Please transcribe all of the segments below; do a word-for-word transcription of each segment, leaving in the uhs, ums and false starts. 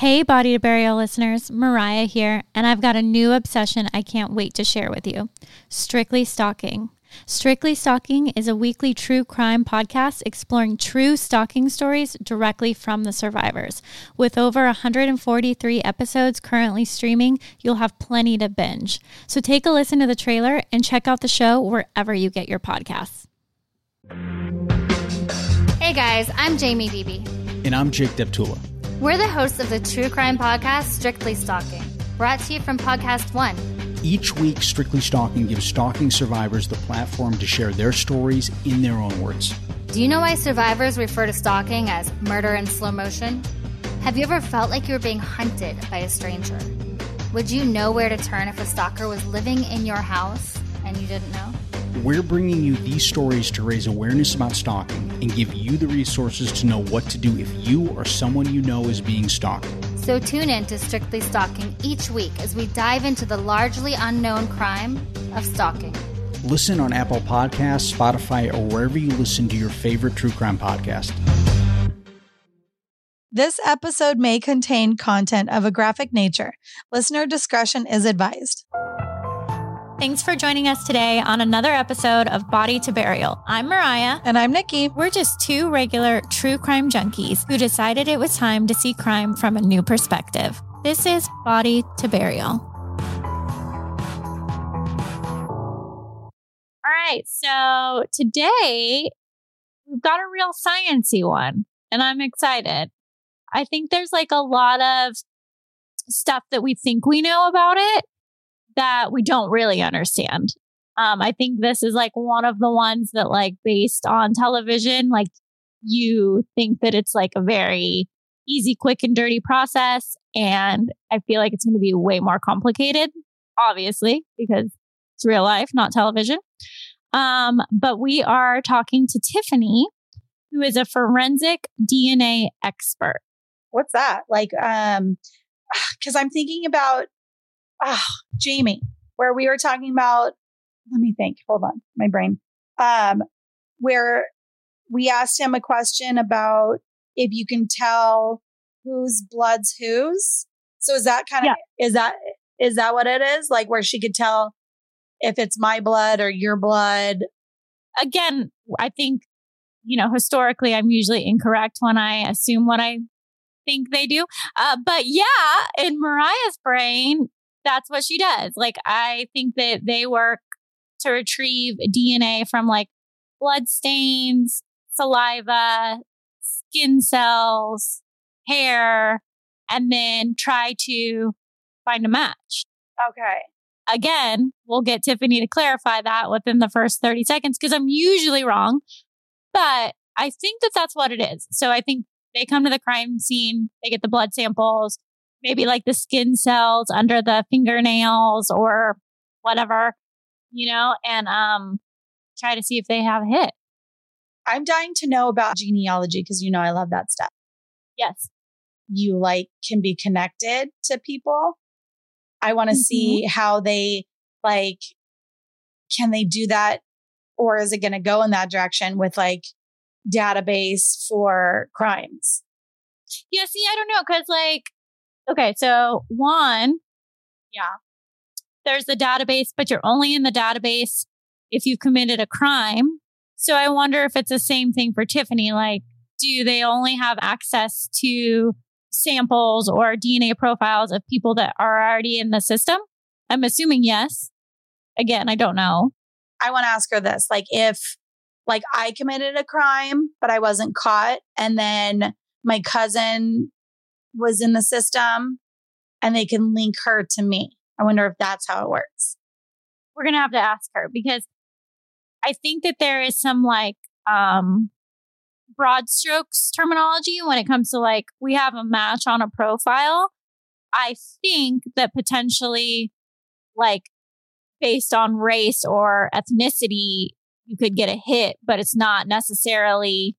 Hey, Body to Burial listeners, Mariah here, and I've got a new obsession I can't wait to share with you, Strictly Stalking. Strictly Stalking is a weekly true crime podcast exploring true stalking stories directly from the survivors. With over one hundred forty-three episodes currently streaming, you'll have plenty to binge. So take a listen to the trailer and check out the show wherever you get your podcasts. Hey guys, I'm Jamie Beebe. And I'm Jake Deptula. We're the hosts of the true crime podcast, Strictly Stalking, brought to you from Podcast One. Each week, Strictly Stalking gives stalking survivors the platform to share their stories in their own words. Do you know why survivors refer to stalking as murder in slow motion? Have you ever felt like you were being hunted by a stranger? Would you know where to turn if a stalker was living in your house and you didn't know? We're bringing you these stories to raise awareness about stalking and give you the resources to know what to do if you or someone you know is being stalked. So tune in to Strictly Stalking each week as we dive into the largely unknown crime of stalking. Listen on Apple Podcasts, Spotify, or wherever you listen to your favorite true crime podcast. This episode may contain content of a graphic nature. Listener discretion is advised. Thanks for joining us today on another episode of Body to Burial. I'm Mariah. And I'm Nikki. We're just two regular true crime junkies who decided it was time to see crime from a new perspective. This is Body to Burial. All right. So today we've got a real science-y one, and I'm excited. I think there's like a lot of stuff that we think we know about it that we don't really understand. Um, I think this is like one of the ones that, like, based on television, like, you think that it's like a very easy, quick, and dirty process. And I feel like it's going to be way more complicated, obviously, because it's real life, not television. Um, but we are talking to Tiffany, who is a forensic D N A expert. What's that? Like, um, because I'm thinking about Oh, Jamie, where we were talking about, let me think, hold on, my brain, um, where we asked him a question about if you can tell whose blood's whose. So is that kind of, yeah. is that, is that what it is? Like, where she could tell if it's my blood or your blood? Again, I think, you know, historically, I'm usually incorrect when I assume what I think they do. Uh, but yeah, in Mariah's brain, that's what she does. Like, I think that they work to retrieve D N A from like blood stains, saliva, skin cells, hair, and then try to find a match. Okay. Again, we'll get Tiffany to clarify that within the first thirty seconds because I'm usually wrong, but I think that that's what it is. So I think they come to the crime scene, they get the blood samples, maybe like the skin cells under the fingernails or whatever, you know, and um, try to see if they have a hit. I'm dying to know about genealogy because, you know, I love that stuff. Yes. You like can be connected to people. I want to mm-hmm. see how they like, can they do that? Or is it going to go in that direction with like database for crimes? Yeah. See, I don't know. Cause like, okay, so one, yeah, there's the database, but you're only in the database if you've committed a crime. So I wonder if it's the same thing for Tiffany. Like, do they only have access to samples or D N A profiles of people that are already in the system? I'm assuming yes. Again, I don't know. I want to ask her this. Like, if like I committed a crime, but I wasn't caught, and then my cousin was in the system and they can link her to me. I wonder if that's how it works. We're going to have to ask her because I think that there is some like um, broad strokes terminology when it comes to like, we have a match on a profile. I think that potentially like based on race or ethnicity, you could get a hit, but it's not necessarily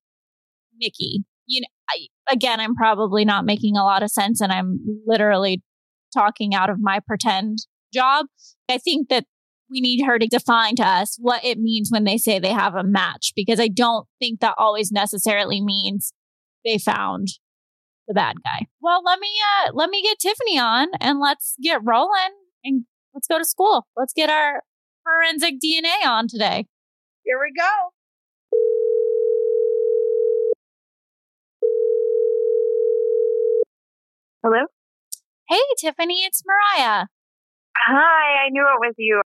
Nikki. You know, I, again, I'm probably not making a lot of sense and I'm literally talking out of my pretend job. I think that we need her to define to us what it means when they say they have a match, because I don't think that always necessarily means they found the bad guy. Well, let me uh, let me get Tiffany on and let's get rolling and let's go to school. Let's get our forensic D N A on today. Here we go. Hello? Hey, Tiffany, it's Mariah. Hi, I knew it was you.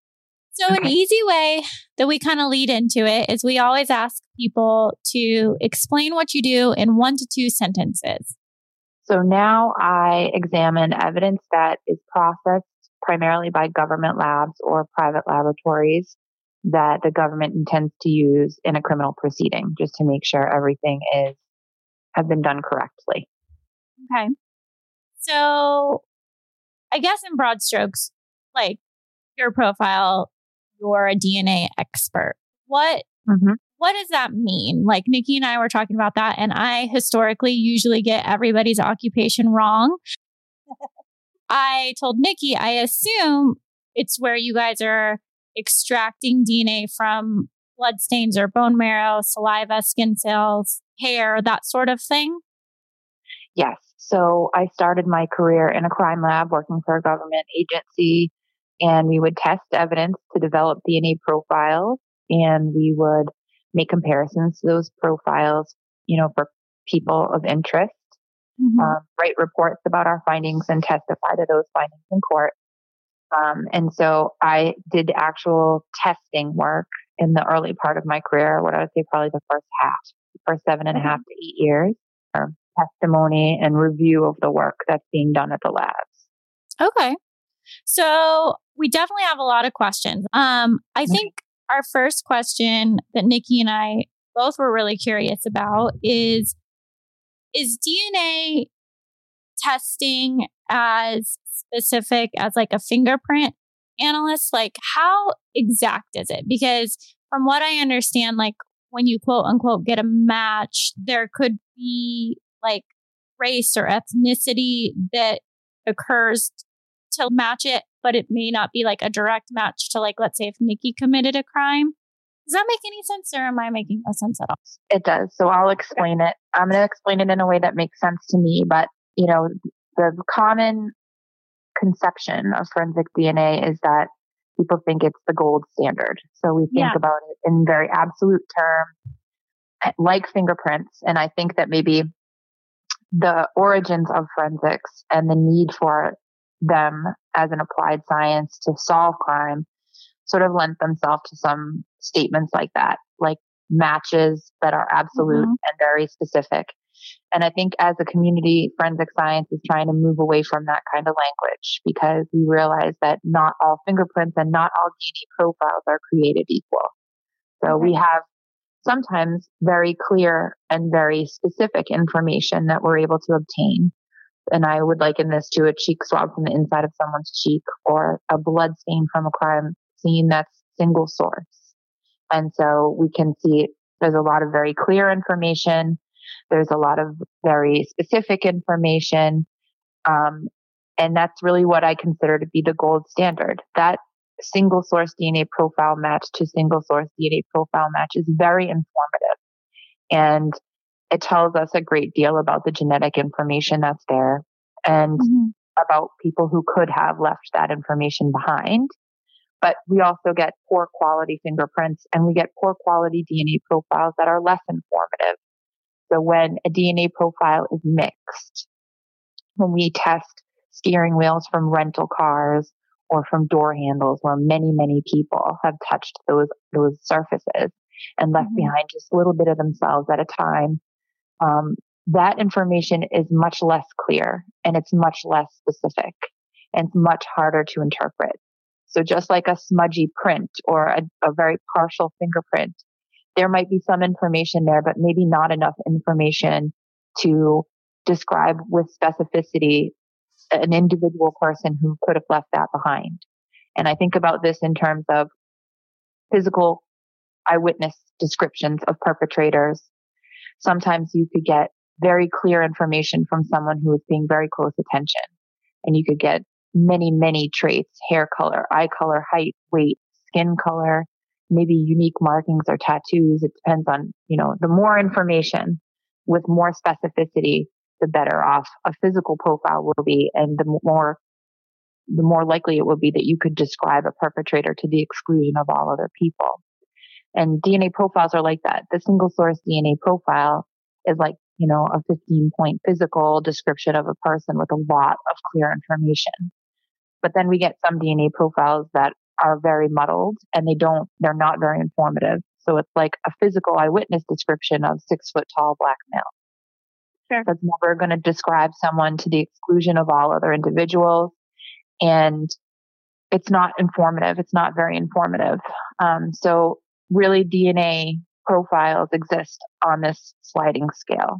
So okay. An easy way that we kind of lead into it is we always ask people to explain what you do in one to two sentences. So now I examine evidence that is processed primarily by government labs or private laboratories that the government intends to use in a criminal proceeding, just to make sure everything is has been done correctly. Okay. So I guess in broad strokes, like your profile, you're a D N A expert. What mm-hmm. what does that mean? Like Nikki and I were talking about that, and I historically usually get everybody's occupation wrong. I told Nikki, I assume it's where you guys are extracting D N A from bloodstains or bone marrow, saliva, skin cells, hair, that sort of thing. Yes. So I started my career in a crime lab working for a government agency, and we would test evidence to develop D N A profiles, and we would make comparisons to those profiles, you know, for people of interest, mm-hmm. um, write reports about our findings and testify to those findings in court. Um, and so I did actual testing work in the early part of my career, what I would say probably the first half, the first seven and a half to eight years, or testimony and review of the work that's being done at the labs. Okay. So we definitely have a lot of questions. Um, I think our first question that Nikki and I both were really curious about is, is D N A testing as specific as like a fingerprint analyst? Like how exact is it? Because from what I understand, like when you quote unquote get a match, there could be like race or ethnicity that occurs to match it, but it may not be like a direct match to like, let's say if Nikki committed a crime. Does that make any sense or am I making no sense at all? It does. So I'll explain it. I'm going to explain it in a way that makes sense to me, but you know, the common conception of forensic D N A is that people think it's the gold standard. So we think yeah. about it in very absolute terms, like fingerprints. And I think that maybe the origins of forensics and the need for them as an applied science to solve crime sort of lent themselves to some statements like that, like matches that are absolute mm-hmm. and very specific. And I think as a community, forensic science is trying to move away from that kind of language because we realize that not all fingerprints and not all D N A profiles are created equal. So mm-hmm. we have sometimes very clear and very specific information that we're able to obtain. And I would liken this to a cheek swab from the inside of someone's cheek or a blood stain from a crime scene that's single source. And so we can see there's a lot of very clear information. There's a lot of very specific information. Um, and that's really what I consider to be the gold standard. That single source D N A profile match to single source D N A profile match is very informative. And it tells us a great deal about the genetic information that's there and mm-hmm. about people who could have left that information behind. But we also get poor quality fingerprints and we get poor quality D N A profiles that are less informative. So when a D N A profile is mixed, when we test steering wheels from rental cars or from door handles where many, many people have touched those, those surfaces and left mm-hmm. behind just a little bit of themselves at a time, um, that information is much less clear and it's much less specific and it's much harder to interpret. So just like a smudgy print or a, a very partial fingerprint, there might be some information there, but maybe not enough information to describe with specificity an individual person who could have left that behind. And I think about this in terms of physical eyewitness descriptions of perpetrators. Sometimes you could get very clear information from someone who was paying very close attention, and you could get many, many traits, hair color, eye color, height, weight, skin color, maybe unique markings or tattoos. It depends on, you know, the more information with more specificity, the better off a physical profile will be, and the more the more likely it will be that you could describe a perpetrator to the exclusion of all other people. And D N A profiles are like that. The single source D N A profile is like, you know, a fifteen point physical description of a person with a lot of clear information. But then we get some D N A profiles that are very muddled and they don't, they're not very informative. So it's like a physical eyewitness description of six foot tall black male. Sure. That's never going to describe someone to the exclusion of all other individuals. And it's not informative. It's not very informative. Um, so really D N A profiles exist on this sliding scale.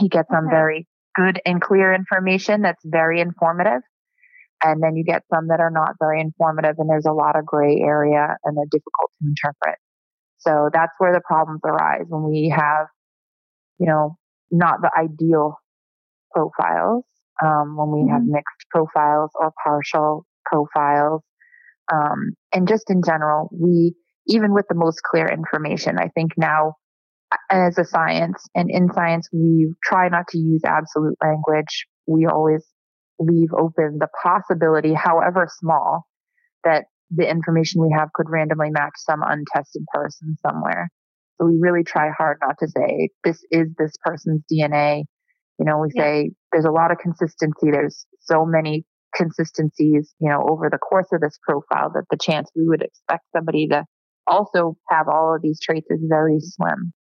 You get some okay. very good and clear information that's very informative. And then you get some that are not very informative, and there's a lot of gray area and they're difficult to interpret. So that's where the problems arise when we have, you know, not the ideal profiles, um, when we mm-hmm. have mixed profiles or partial profiles. Um, and just in general, we, even with the most clear information, I think now as a science and in science, we try not to use absolute language. We always leave open the possibility, however small, that the information we have could randomly match some untested person somewhere. So we really try hard not to say, this is this person's D N A. You know, we yeah. say there's a lot of consistency. There's so many consistencies, you know, over the course of this profile that the chance we would expect somebody to also have all of these traits is very slim,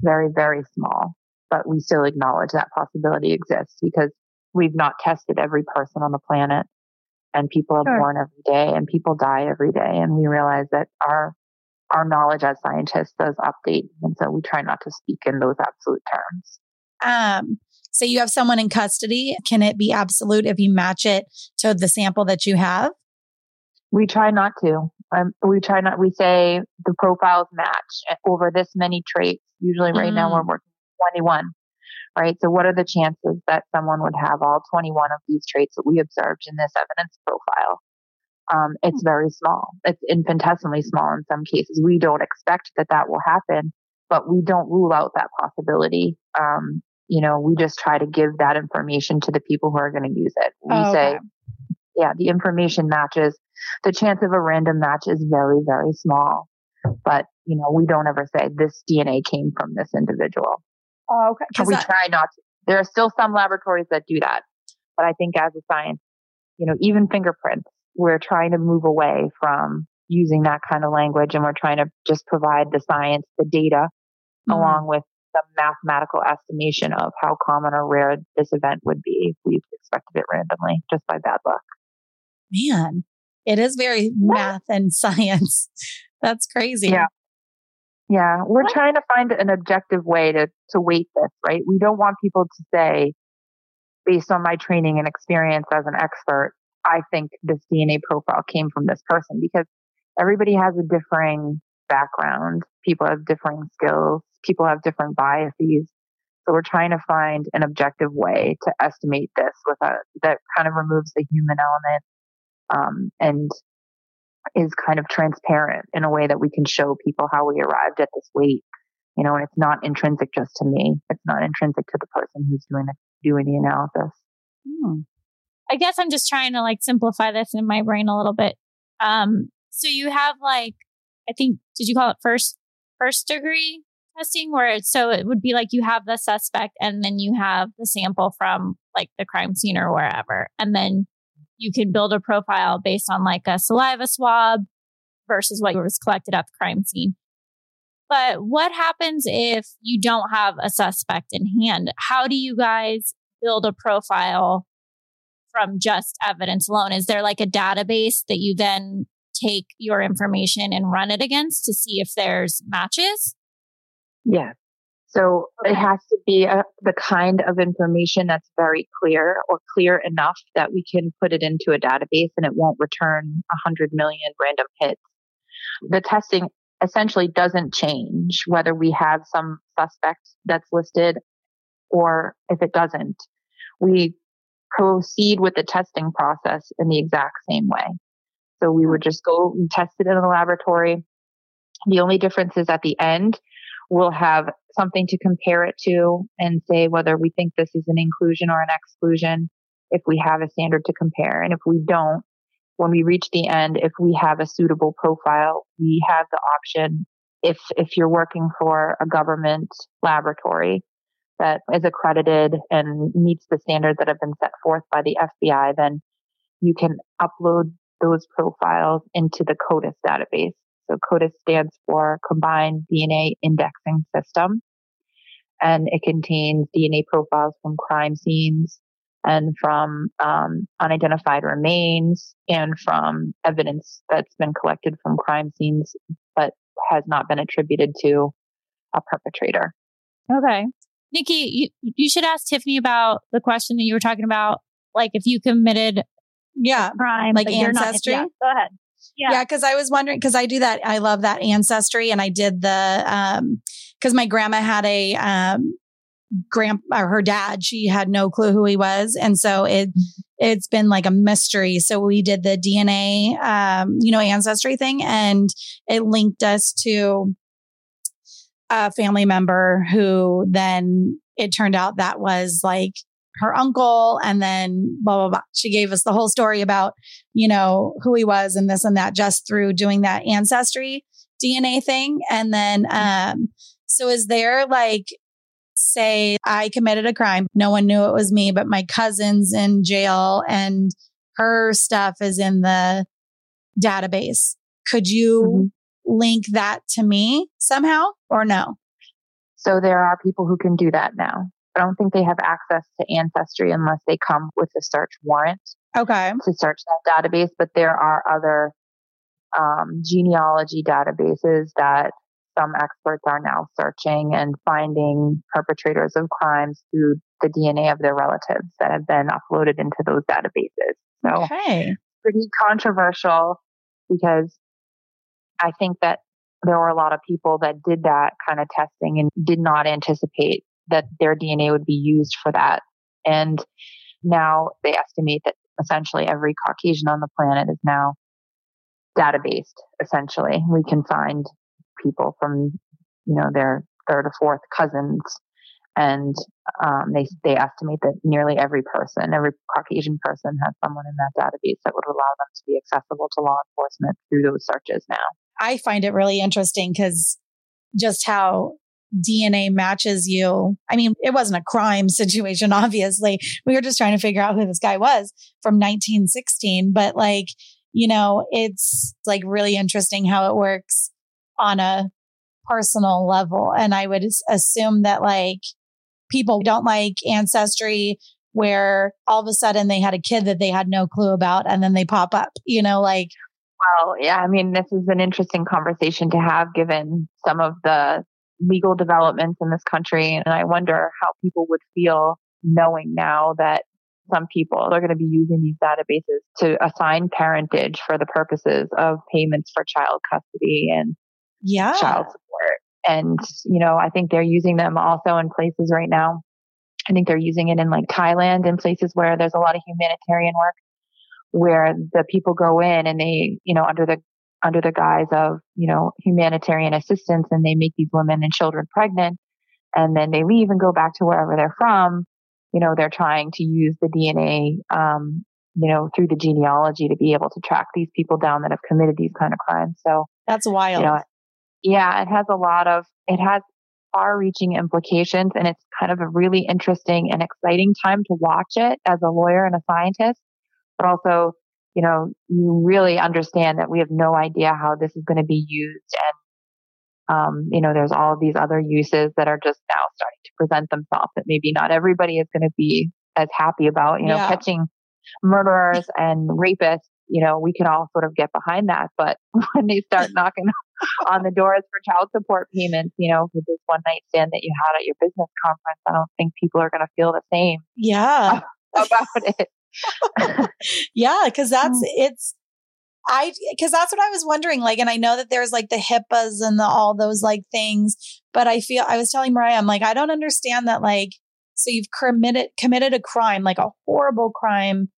very, very small. But we still acknowledge that possibility exists because we've not tested every person on the planet, and people are sure. born every day and people die every day. And we realize that our, our knowledge as scientists does update. And so we try not to speak in those absolute terms. Um, so you have someone in custody. Can it be absolute if you match it to the sample that you have? We try not to. Um, we try not, we say the profiles match over this many traits. Usually right mm. now we're working twenty-one. Right. So what are the chances that someone would have all twenty-one of these traits that we observed in this evidence profile? Um, it's very small. It's infinitesimally small in some cases. We don't expect that that will happen, but we don't rule out that possibility. Um, you know, we just try to give that information to the people who are going to use it. We oh, say, okay. yeah, the information matches. The chance of a random match is very, very small. But, you know, we don't ever say this D N A came from this individual. Oh, okay. So we that, try not to. There are still some laboratories that do that. But I think as a science, you know, even fingerprints, we're trying to move away from using that kind of language. And we're trying to just provide the science, the data, mm-hmm. along with the mathematical estimation of how common or rare this event would be if we expected it randomly, just by bad luck. Man, it is very what? math and science. That's crazy. Yeah. Yeah, we're trying to find an objective way to, to weight this, right? We don't want people to say, based on my training and experience as an expert, I think this D N A profile came from this person, because everybody has a differing background. People have differing skills. People have different biases. So we're trying to find an objective way to estimate this with a, that kind of removes the human element, um, and is kind of transparent in a way that we can show people how we arrived at this weight, you know, and it's not intrinsic just to me. It's not intrinsic to the person who's doing the, doing the analysis. Hmm. I guess I'm just trying to like simplify this in my brain a little bit. Um, so you have like, I think, did you call it first, first degree testing where it's, so it would be like you have the suspect and then you have the sample from like the crime scene or wherever. And then you can build a profile based on like a saliva swab versus what was collected at the crime scene. But what happens if you don't have a suspect in hand? How do you guys build a profile from just evidence alone? Is there like a database that you then take your information and run it against to see if there's matches? Yeah. So it has to be a, the kind of information that's very clear or clear enough that we can put it into a database and it won't return one hundred million random hits. The testing essentially doesn't change whether we have some suspect that's listed or if it doesn't. We proceed with the testing process in the exact same way. So we would just go and test it in the laboratory. The only difference is at the end, we'll have something to compare it to and say whether we think this is an inclusion or an exclusion, if we have a standard to compare. And if we don't, when we reach the end, if we have a suitable profile, we have the option, if if you're working for a government laboratory that is accredited and meets the standards that have been set forth by the F B I, then you can upload those profiles into the CODIS database. So CODIS stands for Combined D N A Indexing System, and it contains D N A profiles from crime scenes and from um, unidentified remains and from evidence that's been collected from crime scenes but has not been attributed to a perpetrator. Okay. Nikki, you, you should ask Tiffany about the question that you were talking about, like if you committed yeah, crime, like ancestry. Not, yeah, go ahead. Yeah. Yeah. Cause I was wondering, cause I do that. I love that ancestry. And I did the, um, cause my grandma had a, um, grand, or her dad, she had no clue who he was. And so it, it's been like a mystery. So we did the D N A, um, you know, ancestry thing, and it linked us to a family member who then it turned out that was like her uncle, and then blah, blah, blah. She gave us the whole story about, you know, who he was and this and that, just through doing that ancestry D N A thing. And then, um, so is there like, say I committed a crime, no one knew it was me, but my cousin's in jail and her stuff is in the database. Could you mm-hmm. link that to me somehow or no? So there are people who can do that now. I don't think they have access to Ancestry unless they come with a search warrant okay. to search that database. But there are other um, genealogy databases that some experts are now searching and finding perpetrators of crimes through the D N A of their relatives that have been uploaded into those databases. So okay. pretty controversial, because I think that there were a lot of people that did that kind of testing and did not anticipate that their D N A would be used for that. And now they estimate that essentially every Caucasian on the planet is now databased, essentially. We can find people from, you know, their third or fourth cousins. And um, they they estimate that nearly every person, every Caucasian person has someone in that database that would allow them to be accessible to law enforcement through those searches now. I find it really interesting because just how D N A matches you. I mean, it wasn't a crime situation, obviously. We were just trying to figure out who this guy was from nineteen sixteen. But like, you know, it's like really interesting how it works on a personal level. And I would assume that like people don't like ancestry where all of a sudden they had a kid that they had no clue about and then they pop up, you know, like. Well, yeah, I mean, this is an interesting conversation to have given some of the legal developments in this country. And I wonder how people would feel knowing now that some people are going to be using these databases to assign parentage for the purposes of payments for child custody and yeah. child support. And, you know, I think they're using them also in places right now. I think they're using it in like Thailand and places where there's a lot of humanitarian work, where the people go in and they, you know, under the under the guise of, you know, humanitarian assistance, and they make these women and children pregnant, and then they leave and go back to wherever they're from. You know, they're trying to use the D N A, um, you know, through the genealogy to be able to track these people down that have committed these kind of crimes. So that's wild. You know, yeah, it has a lot of, it has far-reaching implications, and it's kind of a really interesting and exciting time to watch it as a lawyer and a scientist, but also, you know, you really understand that we have no idea how this is going to be used. And, um, you know, there's all of these other uses that are just now starting to present themselves that maybe not everybody is going to be as happy about, you know, yeah. catching murderers and rapists. You know, we can all sort of get behind that. But when they start knocking on the doors for child support payments, you know, with this one night stand that you had at your business conference, I don't think people are going to feel the same. Yeah. About it. Yeah, because that's it's I because that's what I was wondering, like, and I know that there's like the HIPAAs and the all those like things, but I feel I was telling Mariah, I'm like, I don't understand that, like, so you've committed committed a crime, like a horrible crime,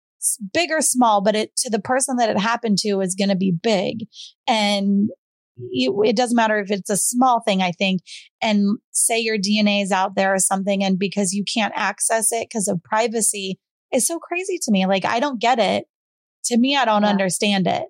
big or small, but it to the person that it happened to is going to be big, and it, it doesn't matter if it's a small thing, I think, and say your D N A is out there or something. And because you can't access it because of privacy, it's so crazy to me. Like, I don't get it. To me, I don't yeah. understand it,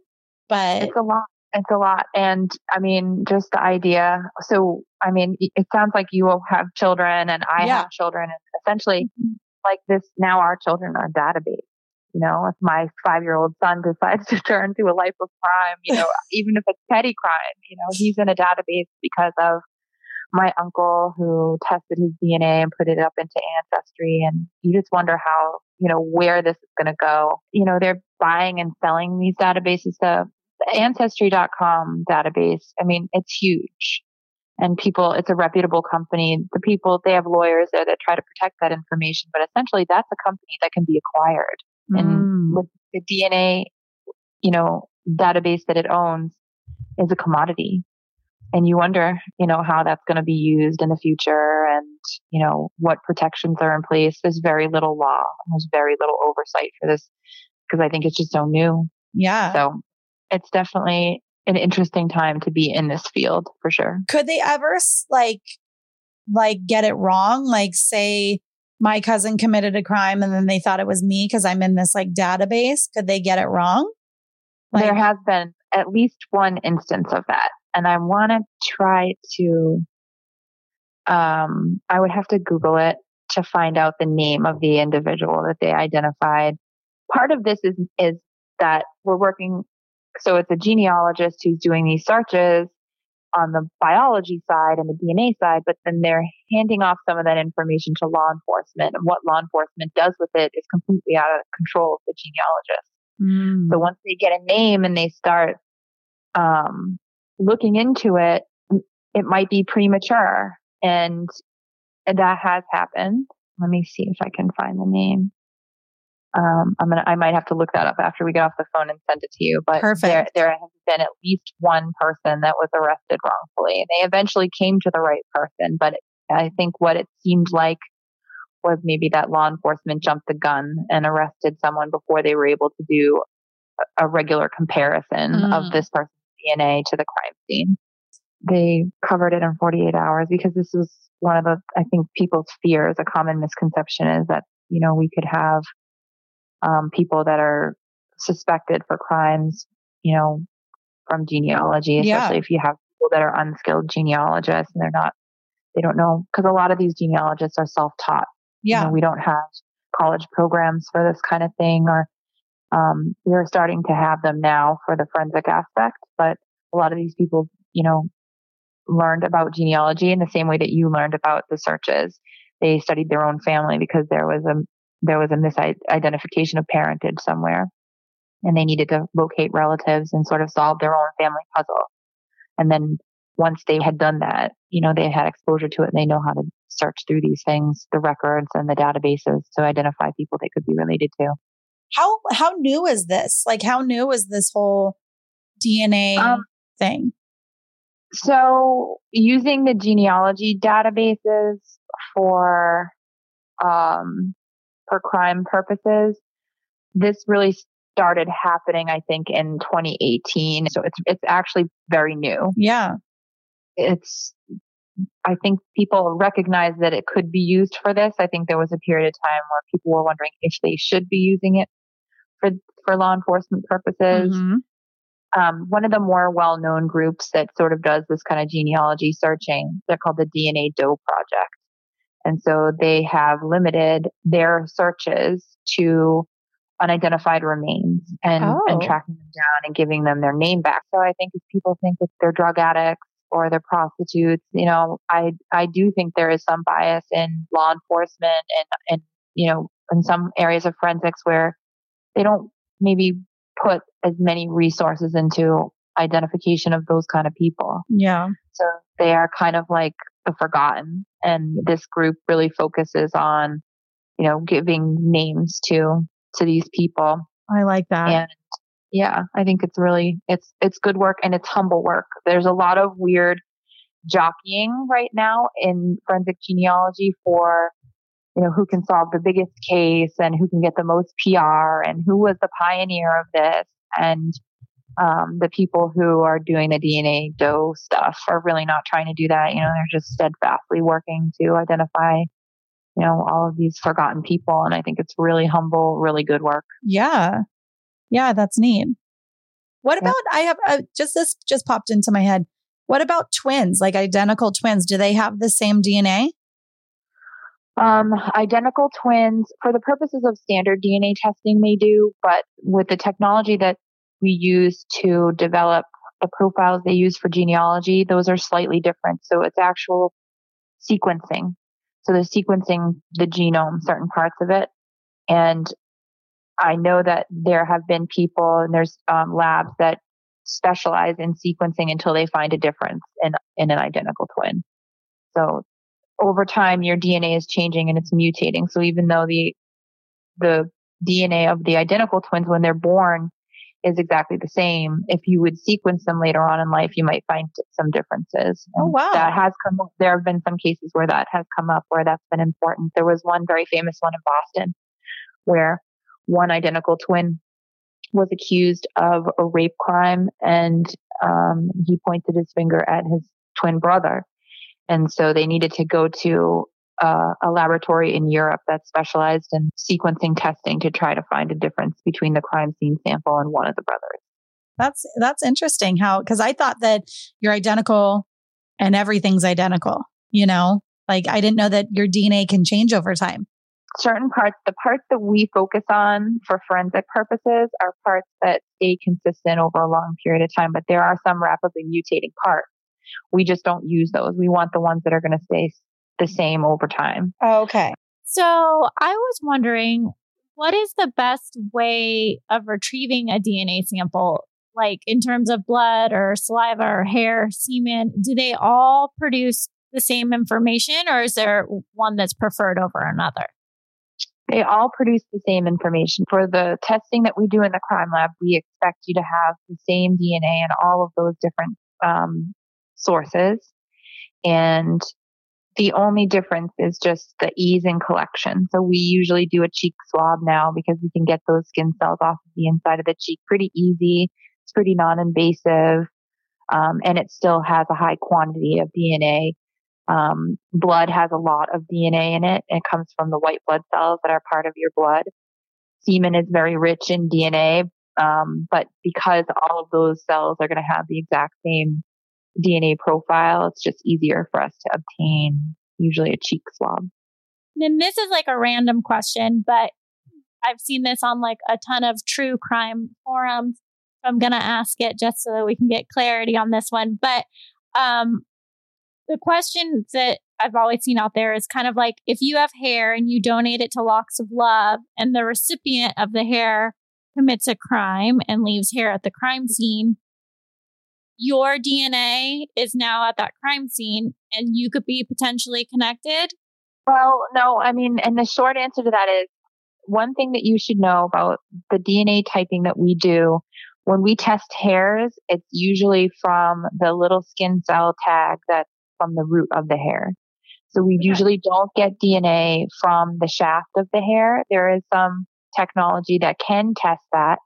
but it's a lot. It's a lot. And I mean, just the idea. So, I mean, it sounds like you will have children and I yeah. have children. And essentially mm-hmm. like this, now our children are a database. You know, if my five-year-old son decides to turn to a life of crime, you know, even if it's petty crime, you know, he's in a database because of my uncle who tested his D N A and put it up into Ancestry. And you just wonder how, you know, where this is going to go. You know, they're buying and selling these databases. The Ancestry dot com database, I mean, it's huge. And people, it's a reputable company. The people, they have lawyers there that try to protect that information. But essentially, that's a company that can be acquired. Mm. And with the D N A, you know, database that it owns is a commodity. And you wonder, you know, how that's going to be used in the future and, you know, what protections are in place. There's very little law. There's very little oversight for this because I think it's just so new. Yeah. So it's definitely an interesting time to be in this field for sure. Could they ever like, like get it wrong? Like say my cousin committed a crime and then they thought it was me because I'm in this like database. Could they get it wrong? Like, there has been at least one instance of that. And I want to try to, um, I would have to Google it to find out the name of the individual that they identified. Part of this is, is that we're working. So it's a genealogist who's doing these searches on the biology side and the D N A side, but then they're handing off some of that information to law enforcement, and what law enforcement does with it is completely out of control of the genealogist. Mm. So once they get a name and they start um, looking into it, it might be premature, and that has happened. Let me see if I can find the name. Um, I'm gonna, I might have to look that up after we get off the phone and send it to you. But Perfect. there, there has been at least one person that was arrested wrongfully, and they eventually came to the right person. But it, I think what it seemed like was maybe that law enforcement jumped the gun and arrested someone before they were able to do a, a regular comparison mm. of this person's D N A to the crime scene. They covered it in forty-eight hours because this was one of the, I think, people's fears. A common misconception is that, you know, we could have Um, people that are suspected for crimes, you know, from genealogy, especially yeah. if you have people that are unskilled genealogists and they're not, they don't know, because a lot of these genealogists are self-taught. Yeah. You know, we don't have college programs for this kind of thing, or um, we're starting to have them now for the forensic aspect, but a lot of these people, you know, learned about genealogy in the same way that you learned about the searches. They studied their own family because there was a There was a misidentification of parentage somewhere, and they needed to locate relatives and sort of solve their own family puzzle. And then once they had done that, you know, they had exposure to it and they know how to search through these things, the records and the databases to identify people they could be related to. How, how new is this? Like, how new is this whole D N A um, thing? So using the genealogy databases for, um, for crime purposes, this really started happening, I think, in twenty eighteen. So it's it's actually very new. Yeah. It's, I think people recognize that it could be used for this. I think there was a period of time where people were wondering if they should be using it for, for law enforcement purposes. Mm-hmm. Um, one of the more well-known groups that sort of does this kind of genealogy searching, they're called the D N A Doe Project. And so they have limited their searches to unidentified remains and, oh. and tracking them down and giving them their name back. So I think if people think that they're drug addicts or they're prostitutes, you know, I I do think there is some bias in law enforcement and, and you know, in some areas of forensics where they don't maybe put as many resources into identification of those kind of people. Yeah. So they are kind of like the forgotten. And this group really focuses on, you know, giving names to, to these people. I like that. And yeah, I think it's really, it's, it's good work and it's humble work. There's a lot of weird jockeying right now in forensic genealogy for, you know, who can solve the biggest case and who can get the most P R and who was the pioneer of this. And um, the people who are doing the D N A Doe stuff are really not trying to do that. You know, they're just steadfastly working to identify, you know, all of these forgotten people. And I think it's really humble, really good work. Yeah. Yeah. That's neat. What about, I have uh, just this just popped into my head. What about twins, like identical twins? Do they have the same D N A? Um, identical twins, for the purposes of standard D N A testing, they do. But with the technology that we use to develop the profiles they use for genealogy, those are slightly different. So it's actual sequencing. So they're sequencing the genome, certain parts of it. And I know that there have been people and there's um, labs that specialize in sequencing until they find a difference in, in an identical twin. So over time, your D N A is changing and it's mutating. So even though the the D N A of the identical twins when they're born is exactly the same, if you would sequence them later on in life, you might find some differences. And oh, wow. That has come. There have been some cases where that has come up, where that's been important. There was one very famous one in Boston where one identical twin was accused of a rape crime, and um, he pointed his finger at his twin brother. And so they needed to go to uh, a laboratory in Europe that specialized in sequencing testing to try to find a difference between the crime scene sample and one of the brothers. That's that's interesting how, because I thought that you're identical and everything's identical, you know, like I didn't know that your D N A can change over time. Certain parts, the parts that we focus on for forensic purposes are parts that stay consistent over a long period of time, but there are some rapidly mutating parts. We just don't use those. We want the ones that are going to stay the same over time. Okay. So I was wondering, what is the best way of retrieving a D N A sample? Like in terms of blood or saliva or hair, semen, do they all produce the same information, or is there one that's preferred over another? They all produce the same information. For the testing that we do in the crime lab, we expect you to have the same D N A in all of those different um, sources. And the only difference is just the ease in collection. So we usually do a cheek swab now because we can get those skin cells off of the inside of the cheek pretty easy. It's pretty non-invasive. Um, and it still has a high quantity of D N A. Um, blood has a lot of D N A in it. It comes from the white blood cells that are part of your blood. Semen is very rich in D N A, um, but because all of those cells are going to have the exact same D N A profile, it's just easier for us to obtain usually a cheek swab. And this is like a random question, but I've seen this on like a ton of true crime forums. I'm going to ask it just so that we can get clarity on this one. But, um, the question that I've always seen out there is kind of like, if you have hair and you donate it to Locks of Love and the recipient of the hair commits a crime and leaves hair at the crime scene, your D N A is now at that crime scene and you could be potentially connected? Well, no, I mean, and the short answer to that is one thing that you should know about the D N A typing that we do. When we test hairs, it's usually from the little skin cell tag that's from the root of the hair. So we okay. usually don't get D N A from the shaft of the hair. There is some technology that can test that.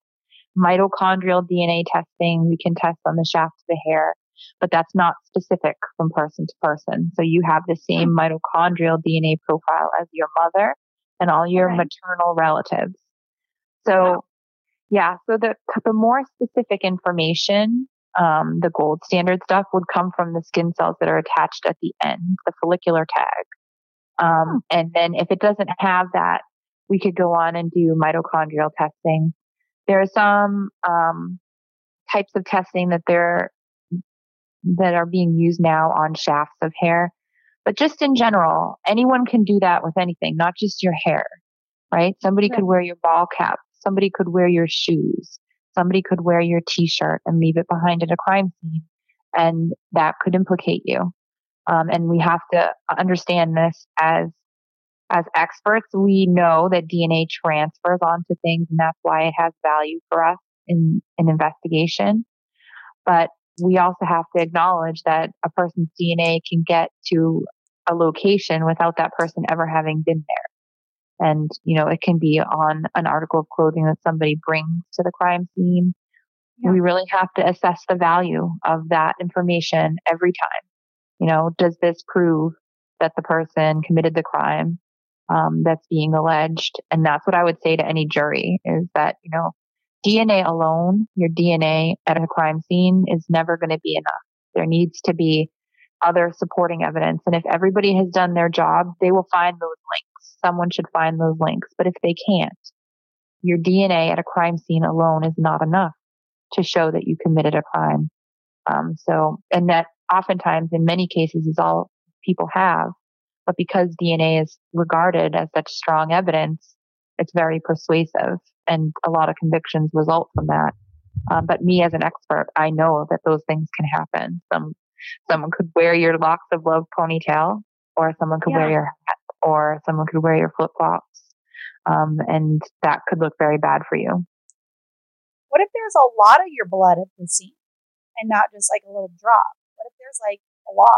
Mitochondrial D N A testing, we can test on the shaft of the hair, but that's not specific from person to person. So you have the same mitochondrial D N A profile as your mother and all your okay. maternal relatives. So wow. yeah, so the the more specific information, Um, the gold standard stuff would come from the skin cells that are attached at the end, the follicular tag. Um, oh. And then if it doesn't have that, we could go on and do mitochondrial testing. There are some um, types of testing that they're that are being used now on shafts of hair. But just in general, anyone can do that with anything, not just your hair, right? Somebody right. could wear your ball cap. Somebody could wear your shoes. Somebody could wear your t-shirt and leave it behind at a crime scene, and that could implicate you. Um, and we have to understand this as as experts. We know that D N A transfers onto things, and that's why it has value for us in an investigation. But we also have to acknowledge that a person's D N A can get to a location without that person ever having been there. And, you know, it can be on an article of clothing that somebody brings to the crime scene, Yeah. We really have to assess the value of that information every time. You know, does this prove that the person committed the crime um, that's being alleged? And that's what I would say to any jury is that, you know, D N A alone, your D N A at a crime scene is never going to be enough. There needs to be other supporting evidence. And if everybody has done their job, they will find those links. Someone should find those links. But if they can't, your D N A at a crime scene alone is not enough to show that you committed a crime. Um, so, and that oftentimes in many cases is all people have, but because D N A is regarded as such strong evidence, it's very persuasive and a lot of convictions result from that. Um, but me as an expert, I know that those things can happen. Some, someone could wear your locks of love ponytail, or someone could yeah. wear your hat, or someone could wear your flip flops. Um, and that could look very bad for you. What if there's a lot of your blood at the scene and not just like a little drop? What if there's like a lot?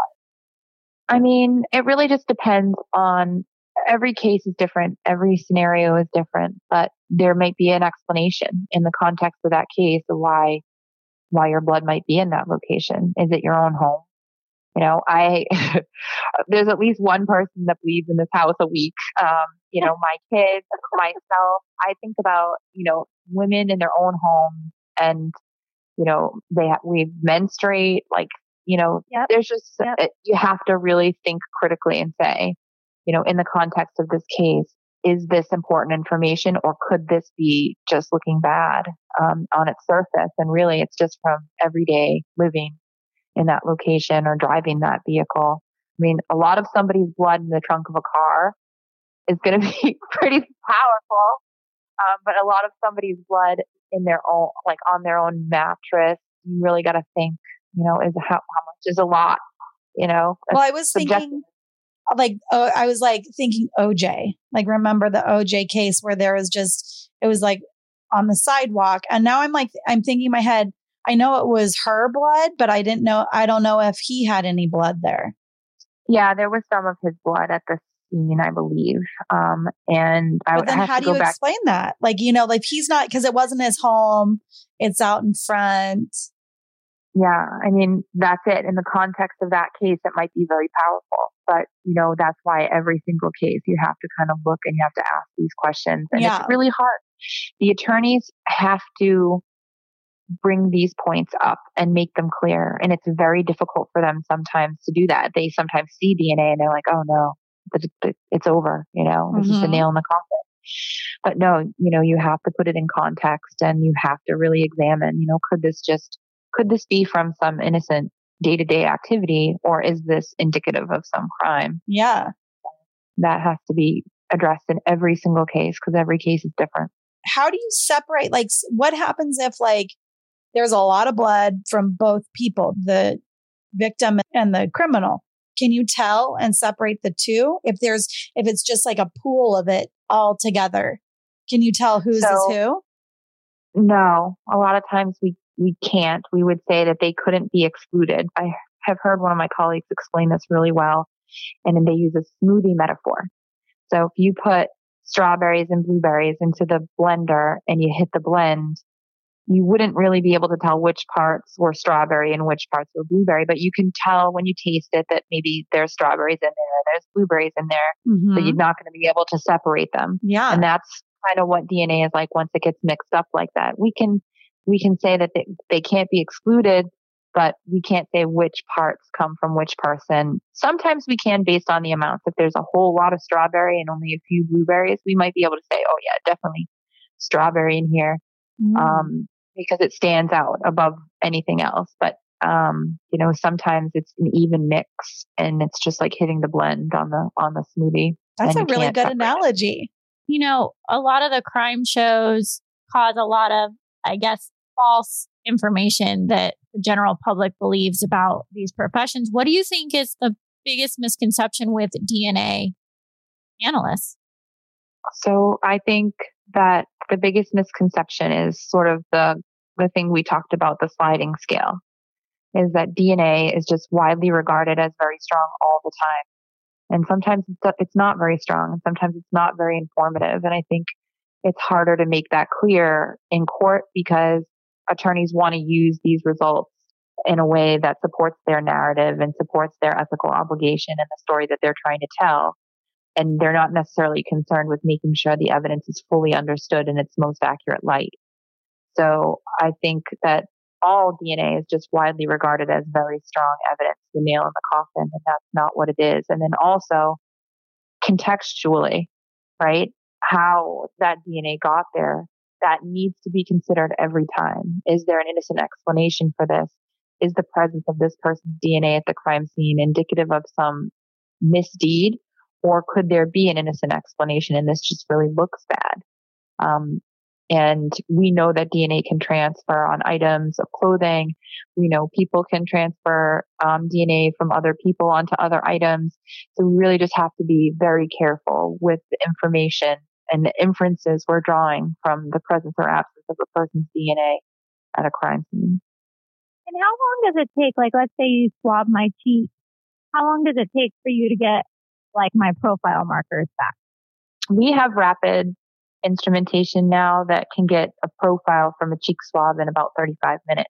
I mean, it really just depends on every case is different. Every scenario is different, but there might be an explanation in the context of that case of why, why your blood might be in that location. Is it your own home? You know, I, there's at least one person that believes in this house a week. Um, you know, my kids, myself, I think about, you know, women in their own home and, you know, they, ha- we menstruate, like, you know, yep. there's just, yep. it, you have to really think critically and say, you know, in the context of this case, is this important information or could this be just looking bad, um, on its surface? And really it's just from everyday living in that location or driving that vehicle. I mean, a lot of somebody's blood in the trunk of a car is going to be pretty powerful, um, but a lot of somebody's blood in their own, like on their own mattress, you really got to think, you know, is how, how much is a lot, you know? Well, I was subjective. thinking like, oh, I was like thinking O J, like remember the O J case where there was just, it was like on the sidewalk. And now I'm like, I'm thinking in my head, I know it was her blood, but I didn't know, I don't know if he had any blood there. Yeah, there was some of his blood at the scene, I believe. Um, and I would have to go back. But then how do you explain that? Like, you know, like he's not, because it wasn't his home. It's out in front. Yeah, I mean, that's it. In the context of that case, it might be very powerful. But, you know, that's why every single case, you have to kind of look and you have to ask these questions. And yeah. it's really hard. The attorneys have to bring these points up and make them clear. And it's very difficult for them sometimes to do that. They sometimes see D N A and they're like, oh no, it's over. You know, this mm-hmm. is the nail in the coffin. But no, you know, you have to put it in context and you have to really examine, you know, could this just, could this be from some innocent day-to-day activity or is this indicative of some crime? Yeah. That has to be addressed in every single case because every case is different. How do you separate, like what happens if like, there's a lot of blood from both people, the victim and the criminal. Can you tell and separate the two? If there's, if it's just like a pool of it all together, can you tell whose so, is who? No, a lot of times we, we can't. We would say that they couldn't be excluded. I have heard one of my colleagues explain this really well. And then they use a smoothie metaphor. So if you put strawberries and blueberries into the blender and you hit the blend, you wouldn't really be able to tell which parts were strawberry and which parts were blueberry, but you can tell when you taste it that maybe there's strawberries in there, there's blueberries in there, mm-hmm. so you're not going to be able to separate them. Yeah. And that's kind of what D N A is like once it gets mixed up like that. We can, we can say that they, they can't be excluded, but we can't say which parts come from which person. Sometimes we can based on the amounts. If there's a whole lot of strawberry and only a few blueberries, we might be able to say, oh yeah, definitely strawberry in here. Mm-hmm. Um, because it stands out above anything else. But, um, you know, sometimes it's an even mix and it's just like hitting the blend on the, on the smoothie. That's a really good analogy. It. You know, a lot of the crime shows cause a lot of, I guess, false information that the general public believes about these professions. What do you think is the biggest misconception with D N A analysts? So I think that the biggest misconception is sort of the, the thing we talked about, the sliding scale, is that D N A is just widely regarded as very strong all the time. And sometimes it's not very strong. And sometimes it's not very informative. And I think it's harder to make that clear in court because attorneys want to use these results in a way that supports their narrative and supports their ethical obligation and the story that they're trying to tell. And they're not necessarily concerned with making sure the evidence is fully understood in its most accurate light. So I think that all D N A is just widely regarded as very strong evidence, the nail in the coffin, and that's not what it is. And then also contextually, right? How that D N A got there, that needs to be considered every time. Is there an innocent explanation for this? Is the presence of this person's D N A at the crime scene indicative of some misdeed? Or could there be an innocent explanation and this just really looks bad? Um, and we know that D N A can transfer on items of clothing. We know people can transfer um, D N A from other people onto other items. So we really just have to be very careful with the information and the inferences we're drawing from the presence or absence of a person's D N A at a crime scene. And how long does it take? Like, let's say you swab my cheek. How long does it take for you to get like my profile markers back? We have rapid instrumentation now that can get a profile from a cheek swab in about thirty-five minutes.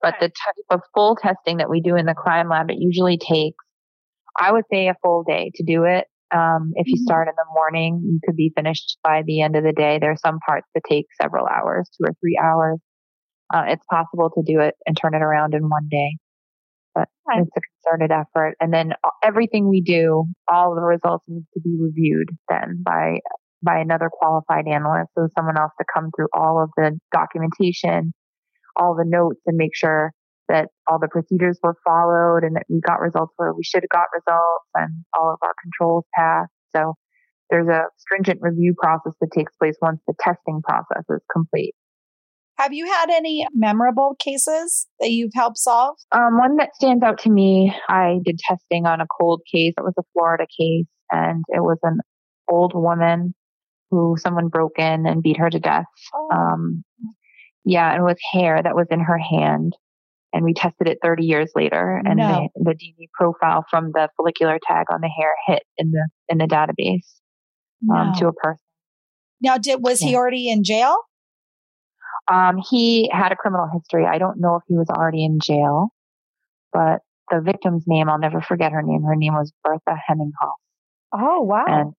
But okay. The type of full testing that we do in the crime lab, it usually takes, I would say, a full day to do it. Um, if you mm-hmm. start in the morning, you could be finished by the end of the day. There are some parts that take several hours, two or three hours. Uh, it's possible to do it and turn it around in one day. But it's a concerted effort. And then everything we do, all the results need to be reviewed then by by another qualified analyst. So someone else to come through all of the documentation, all the notes, and make sure that all the procedures were followed and that we got results where we should have got results and all of our controls passed. So there's a stringent review process that takes place once the testing process is complete. Have you had any memorable cases that you've helped solve? Um, one that stands out to me, I did testing on a cold case. It was a Florida case, and it was an old woman who someone broke in and beat her to death. Oh. Um, yeah, and with hair that was in her hand. And we tested it thirty years later, and no. the, the D N A profile from the follicular tag on the hair hit in the in the database um, no. to a person. Now, did was yeah. he already in jail? Um, he had a criminal history. I don't know if he was already in jail, but the victim's name, I'll never forget her name. Her name was Bertha Hemingall. Oh, wow. And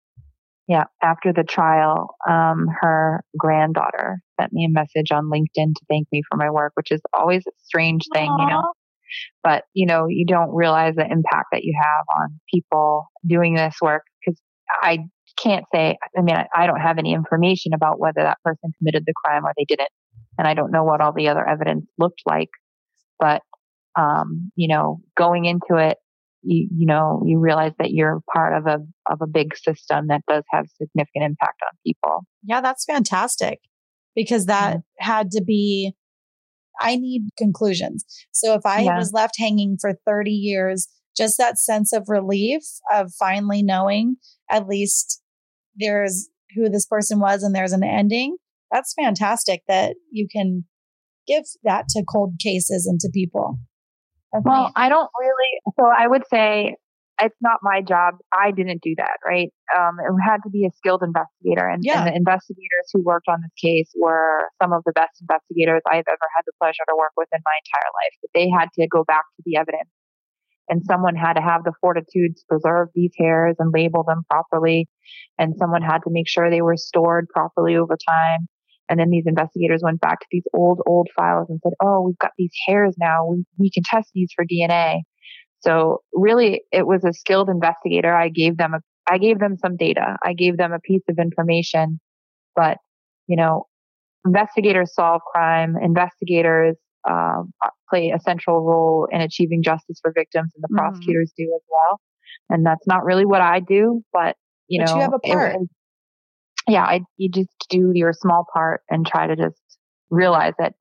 yeah, after the trial, um, her granddaughter sent me a message on LinkedIn to thank me for my work, which is always a strange thing, Aww. You know, but you know, you don't realize the impact that you have on people doing this work. Cause I can't say, I mean, I, I don't have any information about whether that person committed the crime or they didn't. And I don't know what all the other evidence looked like, but, um, you know, going into it, you, you know, you realize that you're part of a, of a big system that does have significant impact on people. Yeah, that's fantastic, because that yeah. had to be, I need conclusions. So if I yeah. was left hanging for thirty years, just that sense of relief of finally knowing at least there's who this person was and there's an ending. That's fantastic that you can give that to cold cases and to people. That's well, nice. I don't really, so I would say it's not my job. I didn't do that, right? Um, it had to be a skilled investigator. And, yeah. and the investigators who worked on this case were some of the best investigators I've ever had the pleasure to work with in my entire life. But they had to go back to the evidence. And someone had to have the fortitude to preserve these hairs and label them properly. And someone had to make sure they were stored properly over time. And then these investigators went back to these old, old files and said, oh, we've got these hairs now. We, we can test these for D N A. So really, it was a skilled investigator. I gave them a, I gave them some data. I gave them a piece of information. But, you know, investigators solve crime. Investigators uh, play a central role in achieving justice for victims, and the mm-hmm. prosecutors do as well. And that's not really what I do. But, you but know, you have a part. It, it, Yeah, I, you just do your small part and try to just realize that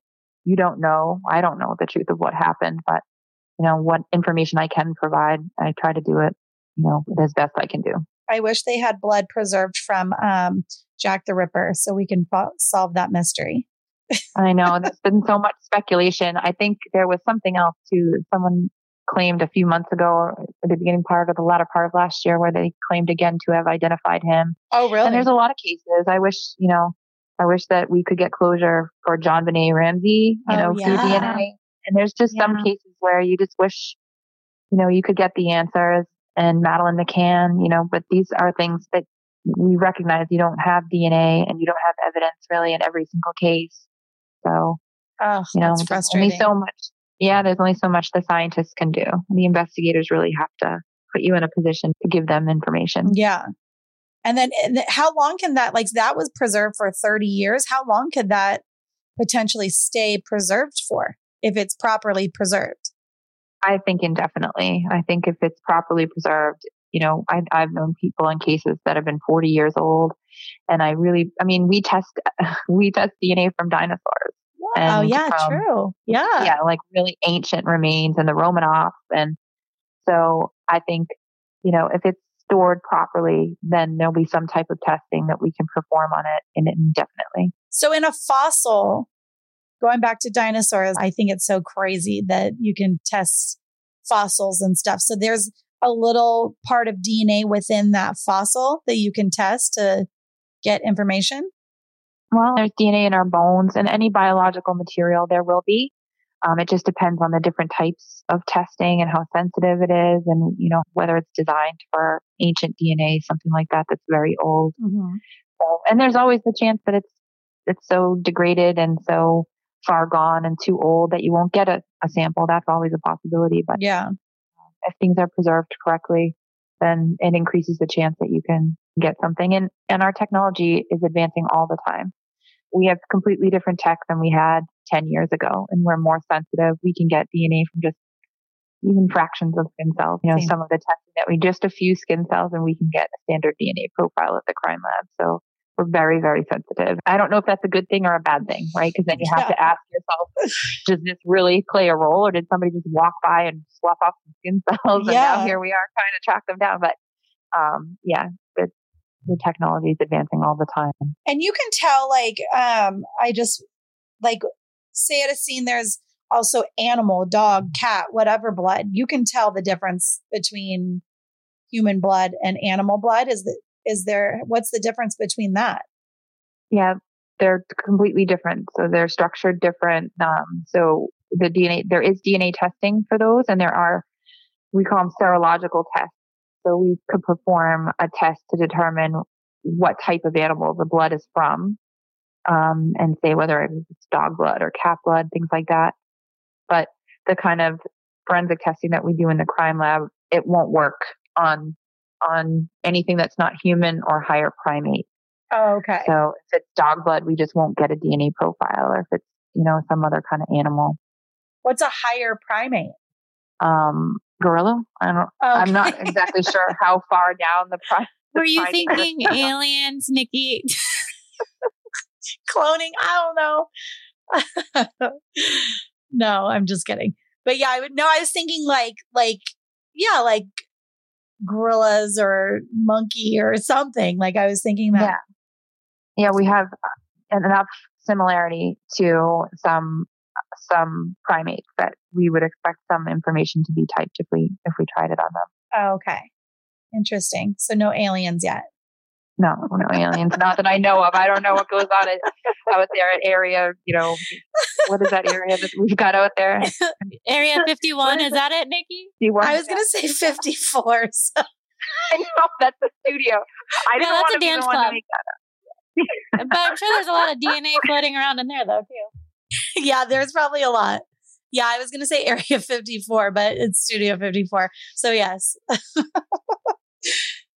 you don't know. I don't know the truth of what happened, but, you know, what information I can provide, I try to do it, you know, as best I can do. I wish they had blood preserved from um, Jack the Ripper so we can fo- solve that mystery. I know. There's been so much speculation. I think there was something else, too. Someone claimed a few months ago, at the beginning part or the latter part of last year, where they claimed again to have identified him. Oh, really? And there's a lot of cases. I wish, you know, I wish that we could get closure for John Benet Ramsey, you oh, know, yeah. through D N A. And there's just yeah. some cases where you just wish, you know, you could get the answers, and Madeline McCann, you know, but these are things that we recognize you don't have D N A and you don't have evidence really in every single case. So, oh, you know, there's only so much. Yeah, there's only so much the scientists can do. The investigators really have to put you in a position to give them information. Yeah. And then how long can that, like that was preserved for thirty years. How long could that potentially stay preserved for if it's properly preserved? I think indefinitely. I think if it's properly preserved, you know, I, I've known people in cases that have been forty years old. And I really, I mean, we test, we test D N A from dinosaurs. And oh yeah, from, true. Yeah. Yeah. Like really ancient remains and the Romanovs. And so I think, you know, if it's stored properly, then there'll be some type of testing that we can perform on it indefinitely. So in a fossil, going back to dinosaurs, I think it's so crazy that you can test fossils and stuff. So there's a little part of D N A within that fossil that you can test to get information. Well, there's D N A in our bones and any biological material there will be. Um, it just depends on the different types of testing and how sensitive it is, and you know whether it's designed for ancient D N A, something like that that's very old. Mm-hmm. So, and there's always the chance that it's it's so degraded and so far gone and too old that you won't get a, a sample. That's always a possibility. But yeah, if things are preserved correctly, then it increases the chance that you can get something. And and our technology is advancing all the time. We have completely different tech than we had ten years ago, and we're more sensitive. We can get D N A from just even fractions of skin cells. You know, Same. Some of the testing that we just a few skin cells, and we can get a standard D N A profile at the crime lab. So we're very, very sensitive. I don't know if that's a good thing or a bad thing, right? Because then you have yeah. to ask yourself, does this really play a role, or did somebody just walk by and swap off some skin cells? And yeah. now here we are trying to track them down. But um, yeah, it's the technology is advancing all the time. And you can tell, like, um, I just, like, say at a scene, there's also animal, dog, cat, whatever blood. You can tell the difference between human blood and animal blood. Is that, is there, what's the difference between that? Yeah, they're completely different. So they're structured different. Um, so the D N A, there is D N A testing for those, and there are, we call them serological tests. So we could perform a test to determine what type of animal the blood is from, um, and say whether it's dog blood or cat blood, things like that. But the kind of forensic testing that we do in the crime lab, it won't work on on anything that's not human or higher primate. Oh, okay. So if it's dog blood, we just won't get a D N A profile, or if it's, you know, some other kind of animal. What's a higher primate? Um, gorilla. I don't. Okay. I'm not exactly sure how far down the price. Were you thinking aliens, Nikki? Cloning? I don't know. No, I'm just kidding. But yeah, I would. No, I was thinking like, like, yeah, like gorillas or monkey or something. Like I was thinking that. Yeah, yeah, we have enough similarity to some. some primates that we would expect some information to be typed if we if we tried it on them. Oh, okay. Interesting. So no aliens yet. No, no aliens. Not that I know of. I don't know what goes on at, out there at area, you know, what is that area that we've got out there? Area fifty-one. Is, is that it, Nikki? I was going to say fifty-four. So. I know. That's a studio. I no, didn't want to be the one to make that up. But I'm sure there's a lot of D N A floating around in there, though, too. Yeah, there's probably a lot. Yeah, I was going to say Area fifty-four, but it's Studio fifty-four. So yes,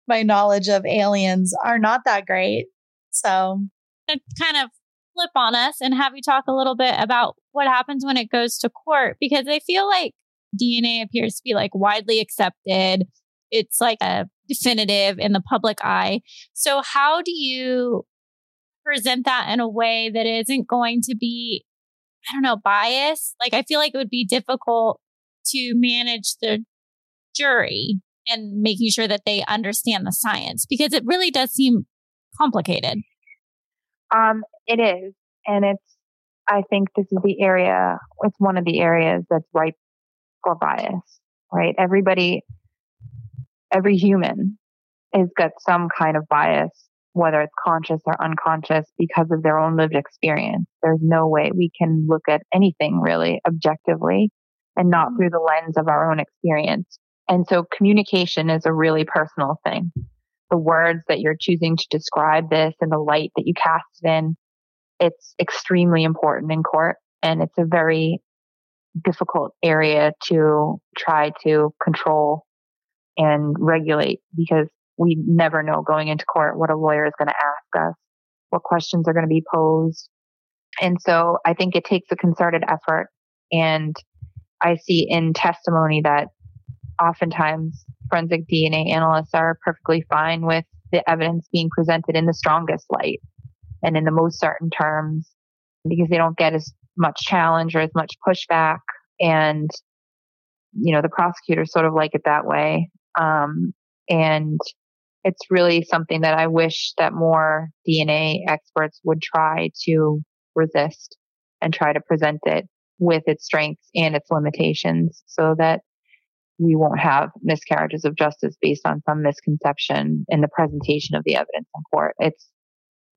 my knowledge of aliens are not that great. So to kind of flip on us and have you talk a little bit about what happens when it goes to court, because I feel like D N A appears to be like widely accepted. It's like a definitive in the public eye. So how do you present that in a way that isn't going to be, I don't know, bias? Like, I feel like it would be difficult to manage the jury and making sure that they understand the science, because it really does seem complicated. Um, it is. And it's, I think this is the area, it's one of the areas that's ripe for bias, right? Everybody, every human has got some kind of bias whether it's conscious or unconscious, because of their own lived experience. There's no way we can look at anything really objectively and not through the lens of our own experience. And so communication is a really personal thing. The words that you're choosing to describe this and the light that you cast it in, it's extremely important in court. And it's a very difficult area to try to control and regulate, because we never know going into court what a lawyer is going to ask us, what questions are going to be posed. And so I think it takes a concerted effort. And I see in testimony that oftentimes forensic D N A analysts are perfectly fine with the evidence being presented in the strongest light and in the most certain terms, because they don't get as much challenge or as much pushback. And, you know, the prosecutors sort of like it that way. Um, and it's really something that I wish that more D N A experts would try to resist and try to present it with its strengths and its limitations, so that we won't have miscarriages of justice based on some misconception in the presentation of the evidence in court. It's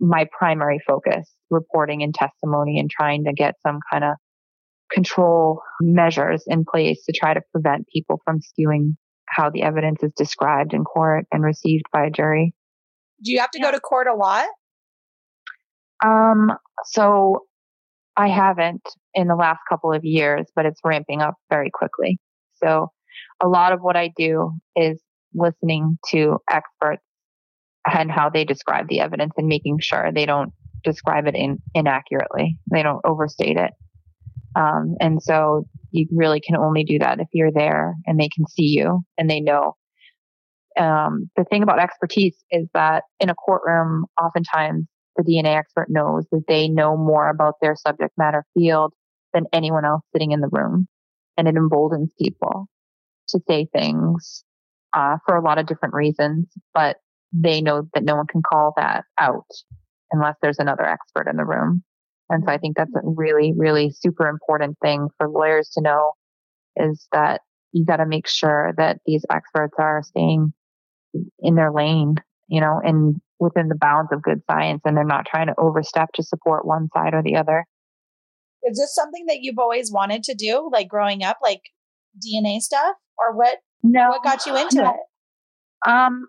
my primary focus, reporting and testimony, and trying to get some kind of control measures in place to try to prevent people from skewing how the evidence is described in court and received by a jury. Do you have to yeah. go to court a lot? Um, so I haven't in the last couple of years, but it's ramping up very quickly. So a lot of what I do is listening to experts and how they describe the evidence and making sure they don't describe it in, inaccurately. They don't overstate it. Um, and so you really can only do that if you're there and they can see you and they know. Um, the thing about expertise is that in a courtroom, oftentimes the D N A expert knows that they know more about their subject matter field than anyone else sitting in the room. And it emboldens people to say things uh, for a lot of different reasons, but they know that no one can call that out unless there's another expert in the room. And so I think that's a really, really super important thing for lawyers to know, is that you got to make sure that these experts are staying in their lane, you know, and within the bounds of good science, and they're not trying to overstep to support one side or the other. Is this something that you've always wanted to do, like growing up, like D N A stuff, or what? No, what got you into no. it? Um,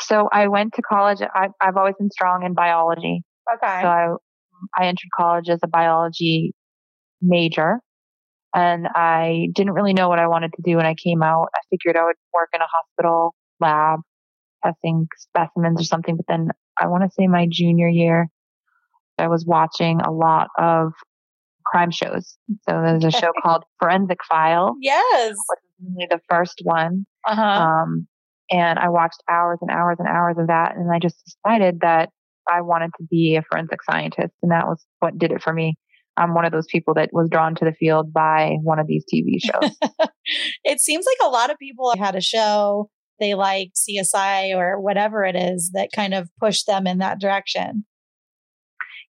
so I went to college. I, I've always been strong in biology. Okay. So I, I entered college as a biology major, and I didn't really know what I wanted to do when I came out. I figured I would work in a hospital lab testing specimens or something. But then I want to say my junior year, I was watching a lot of crime shows. So there's a show called Forensic Files. Yes. Which was the first one. Uh-huh. Um, and I watched hours and hours and hours of that. And I just decided that I wanted to be a forensic scientist. And that was what did it for me. I'm one of those people that was drawn to the field by one of these T V shows. It seems like a lot of people had a show they liked, C S I or whatever it is, that kind of pushed them in that direction.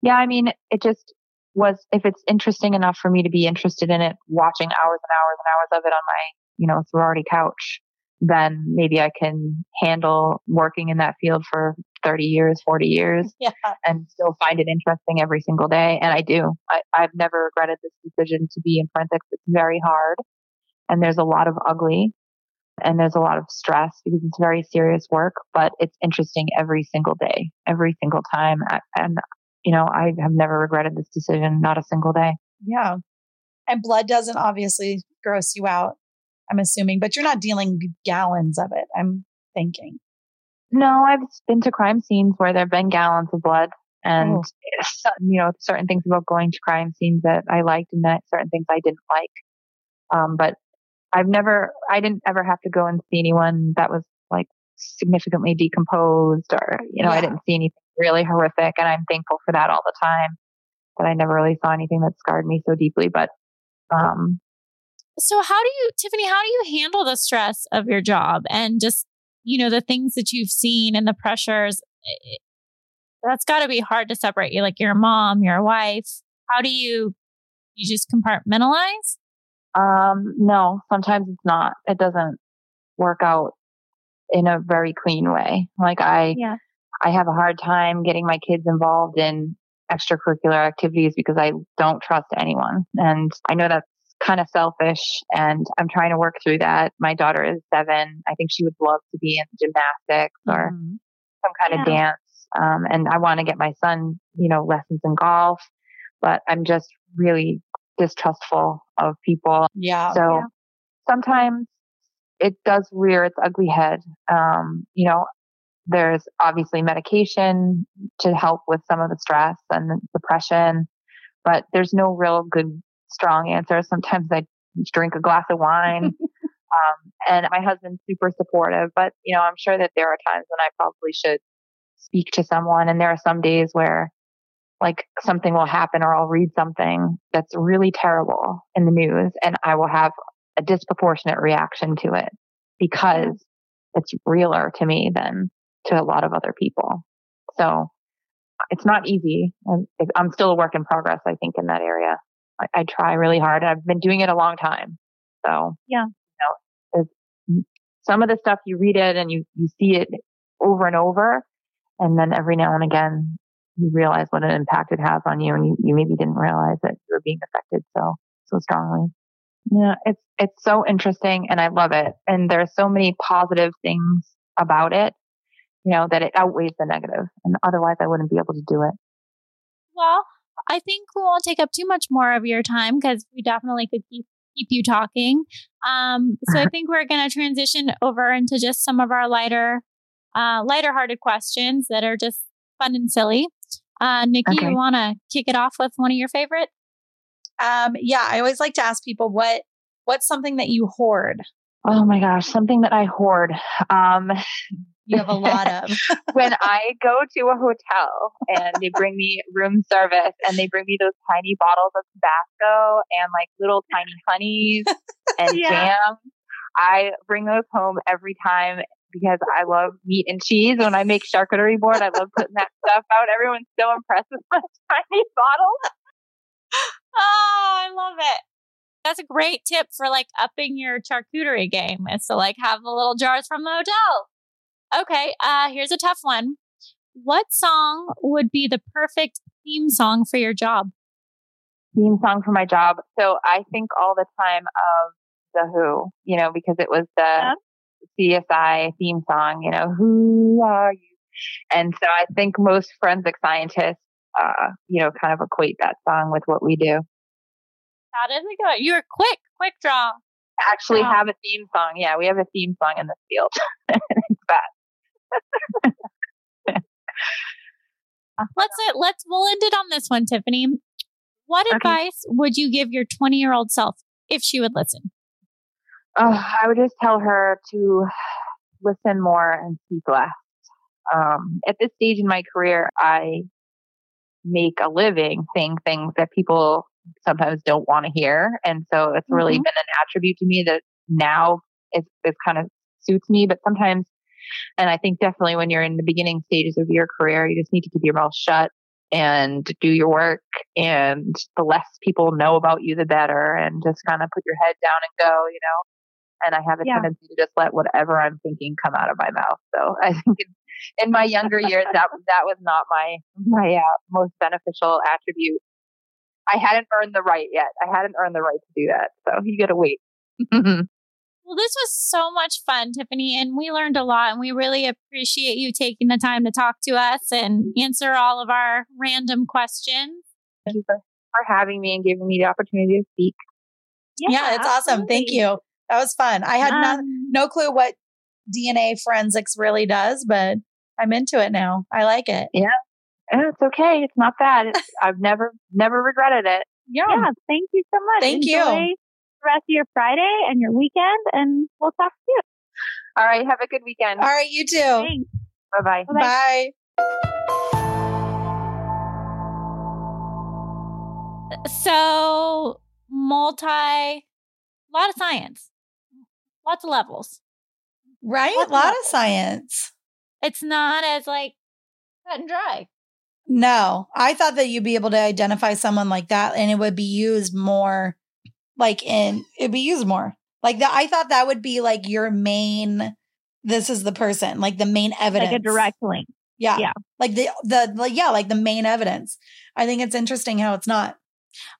Yeah, I mean, it just was, if it's interesting enough for me to be interested in it, watching hours and hours and hours of it on my, you know, sorority couch, then maybe I can handle working in that field for thirty years, forty years, yeah. and still find it interesting every single day. And I do. I, I've never regretted this decision to be in forensics. It's very hard, and there's a lot of ugly, and there's a lot of stress because it's very serious work, but it's interesting every single day, every single time. And you know, I have never regretted this decision, not a single day. Yeah. And blood doesn't obviously gross you out, I'm assuming, but you're not dealing with gallons of it, I'm thinking. No, I've been to crime scenes where there have been gallons of blood, and, oh. you know, certain things about going to crime scenes that I liked and that certain things I didn't like. Um, but I've never, I didn't ever have to go and see anyone that was like significantly decomposed, or, you know, yeah. I didn't see anything really horrific. And I'm thankful for that all the time, but I never really saw anything that scarred me so deeply. But, um, so how do you, Tiffany, how do you handle the stress of your job and just, you know, the things that you've seen and the pressures? It, that's gotta be hard to separate. You're like, you're a mom, you're a wife. How do you, you just compartmentalize? Um, no, sometimes it's not, it doesn't work out in a very clean way. Like I, yeah. I have a hard time getting my kids involved in extracurricular activities because I don't trust anyone. And I know that's kind of selfish, and I'm trying to work through that. My daughter is seven. I think she would love to be in gymnastics or mm-hmm. some kind yeah. of dance. Um, and I want to get my son, you know, lessons in golf, but I'm just really distrustful of people. Yeah. So yeah. sometimes it does rear its ugly head. Um, you know, there's obviously medication to help with some of the stress and the depression, but there's no real good, strong answer. Sometimes I drink a glass of wine. um, and my husband's super supportive, but you know, I'm sure that there are times when I probably should speak to someone. And there are some days where like something will happen or I'll read something that's really terrible in the news and I will have a disproportionate reaction to it because it's realer to me than to a lot of other people. So it's not easy. I'm, I'm still a work in progress, I think, in that area. I, I try really hard. I've been doing it a long time. So yeah, you know, some of the stuff you read it and you, you see it over and over. And then every now and again, you realize what an impact it has on you. And you, you maybe didn't realize that you were being affected so, so strongly. Yeah. It's, it's so interesting and I love it. And there are so many positive things about it, you know, that it outweighs the negative, and otherwise I wouldn't be able to do it. Well, I think we won't take up too much more of your time because we definitely could keep, keep you talking. Um, so I think we're going to transition over into just some of our lighter, uh, lighter hearted questions that are just fun and silly. Uh, Nikki, okay. You want to kick it off with one of your favorites? Um, yeah, I always like to ask people what, what's something that you hoard? Oh my gosh. Something that I hoard. Um, You have a lot of. When I go to a hotel and they bring me room service and they bring me those tiny bottles of Tabasco and like little tiny honeys and yeah. jam, I bring those home every time because I love meat and cheese. When I make charcuterie board, I love putting that stuff out. Everyone's so impressed with my tiny bottles. Oh, I love it. That's a great tip for like upping your charcuterie game is to like have the little jars from the hotel. Okay, uh, here's a tough one. What song would be the perfect theme song for your job? Theme song for my job. So I think all the time of The Who, you know, because it was the yeah. C S I theme song, you know, who are you? And so I think most forensic scientists, uh, you know, kind of equate that song with what we do. How did it go? You were quick, quick draw. Actually wow. have a theme song. Yeah, we have a theme song in this field. It's bad. let's let's we'll end it on this one, Tiffany. What okay. advice would you give your twenty-year-old self if she would listen? Oh, I would just tell her to listen more and speak less. Um, at this stage in my career, I make a living saying things that people sometimes don't want to hear, and so it's really mm-hmm. been an attribute to me that now it it kind of suits me. But sometimes. And I think definitely when you're in the beginning stages of your career, you just need to keep your mouth shut and do your work. And the less people know about you, the better. And just kind of put your head down and go, you know. And I have a yeah. tendency to just let whatever I'm thinking come out of my mouth. So I think in, in my younger years, that that was not my my uh, most beneficial attribute. I hadn't earned the right yet. I hadn't earned the right to do that. So you got to wait. Well, this was so much fun, Tiffany, and we learned a lot, and we really appreciate you taking the time to talk to us and answer all of our random questions. Thank you for, for having me and giving me the opportunity to speak. Yeah, yeah it's absolutely. Awesome. Thank you. That was fun. I had um, no, no clue what D N A forensics really does, but I'm into it now. I like it. Yeah, it's okay. It's not bad. It's, I've never, never regretted it. Yeah. yeah. Thank you so much. Thank Enjoy. you. Rest of your Friday and your weekend, and we'll talk to you. All right, have a good weekend. All right, you too. Thanks. Bye-bye. Bye-bye. Bye. So, multi, a lot of science, lots of levels, right? Lots a lot of, of science. It's not as like cut and dry. No, I thought that you'd be able to identify someone like that, and it would be used more. Like in, it'd be used more like that. I thought that would be like your main, this is the person, like the main evidence. Like a direct link. Yeah. Yeah. Like the, the, the, yeah, like the main evidence. I think it's interesting how it's not.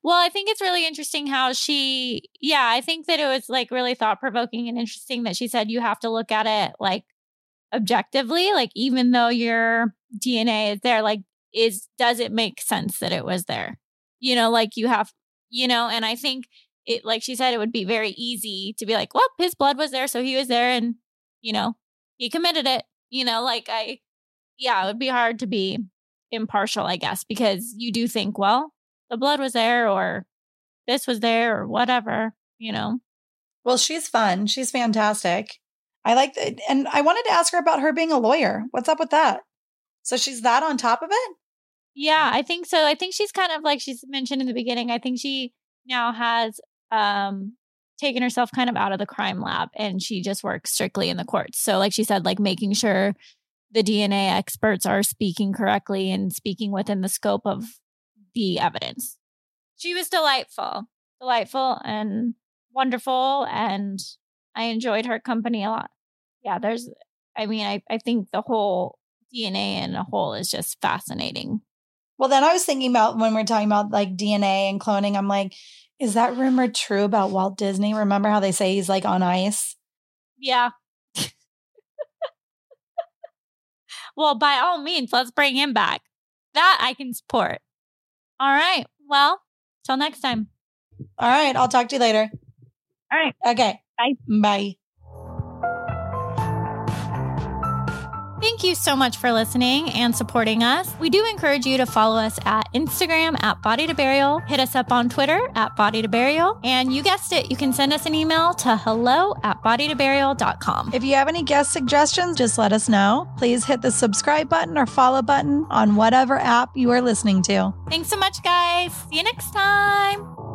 Well, I think it's really interesting how she, yeah, I think that it was like really thought provoking and interesting that she said you have to look at it like objectively, like even though your D N A is there, like is, does it make sense that it was there? You know, like you have, you know, and I think it, like she said, it would be very easy to be like, well, his blood was there. So he was there and, you know, he committed it, you know, like I, yeah, it would be hard to be impartial, I guess, because you do think, well, the blood was there or this was there or whatever, you know. Well, she's fun. She's fantastic. I like that. And I wanted to ask her about her being a lawyer. What's up with that? So she's that on top of it? Yeah, I think so. I think she's kind of like she's mentioned in the beginning. I think she now has um, taken herself kind of out of the crime lab and she just works strictly in the courts. So like she said, like making sure the D N A experts are speaking correctly and speaking within the scope of the evidence. She was delightful, delightful and wonderful. And I enjoyed her company a lot. Yeah, there's, I mean, I, I think the whole D N A in a whole is just fascinating. Well, then I was thinking about when we're talking about like D N A and cloning, I'm like, is that rumor true about Walt Disney? Remember how they say he's like on ice? Yeah. Well, by all means, let's bring him back. That I can support. All right. Well, till next time. All right. I'll talk to you later. All right. Okay. Bye. Bye. Thank you so much for listening and supporting us. We do encourage you to follow us at Instagram at Body to Burial. Hit us up on Twitter at Body to Burial. And you guessed it, you can send us an email to hello at bodytoburial.com. If you have any guest suggestions, just let us know. Please hit the subscribe button or follow button on whatever app you are listening to. Thanks so much, guys. See you next time.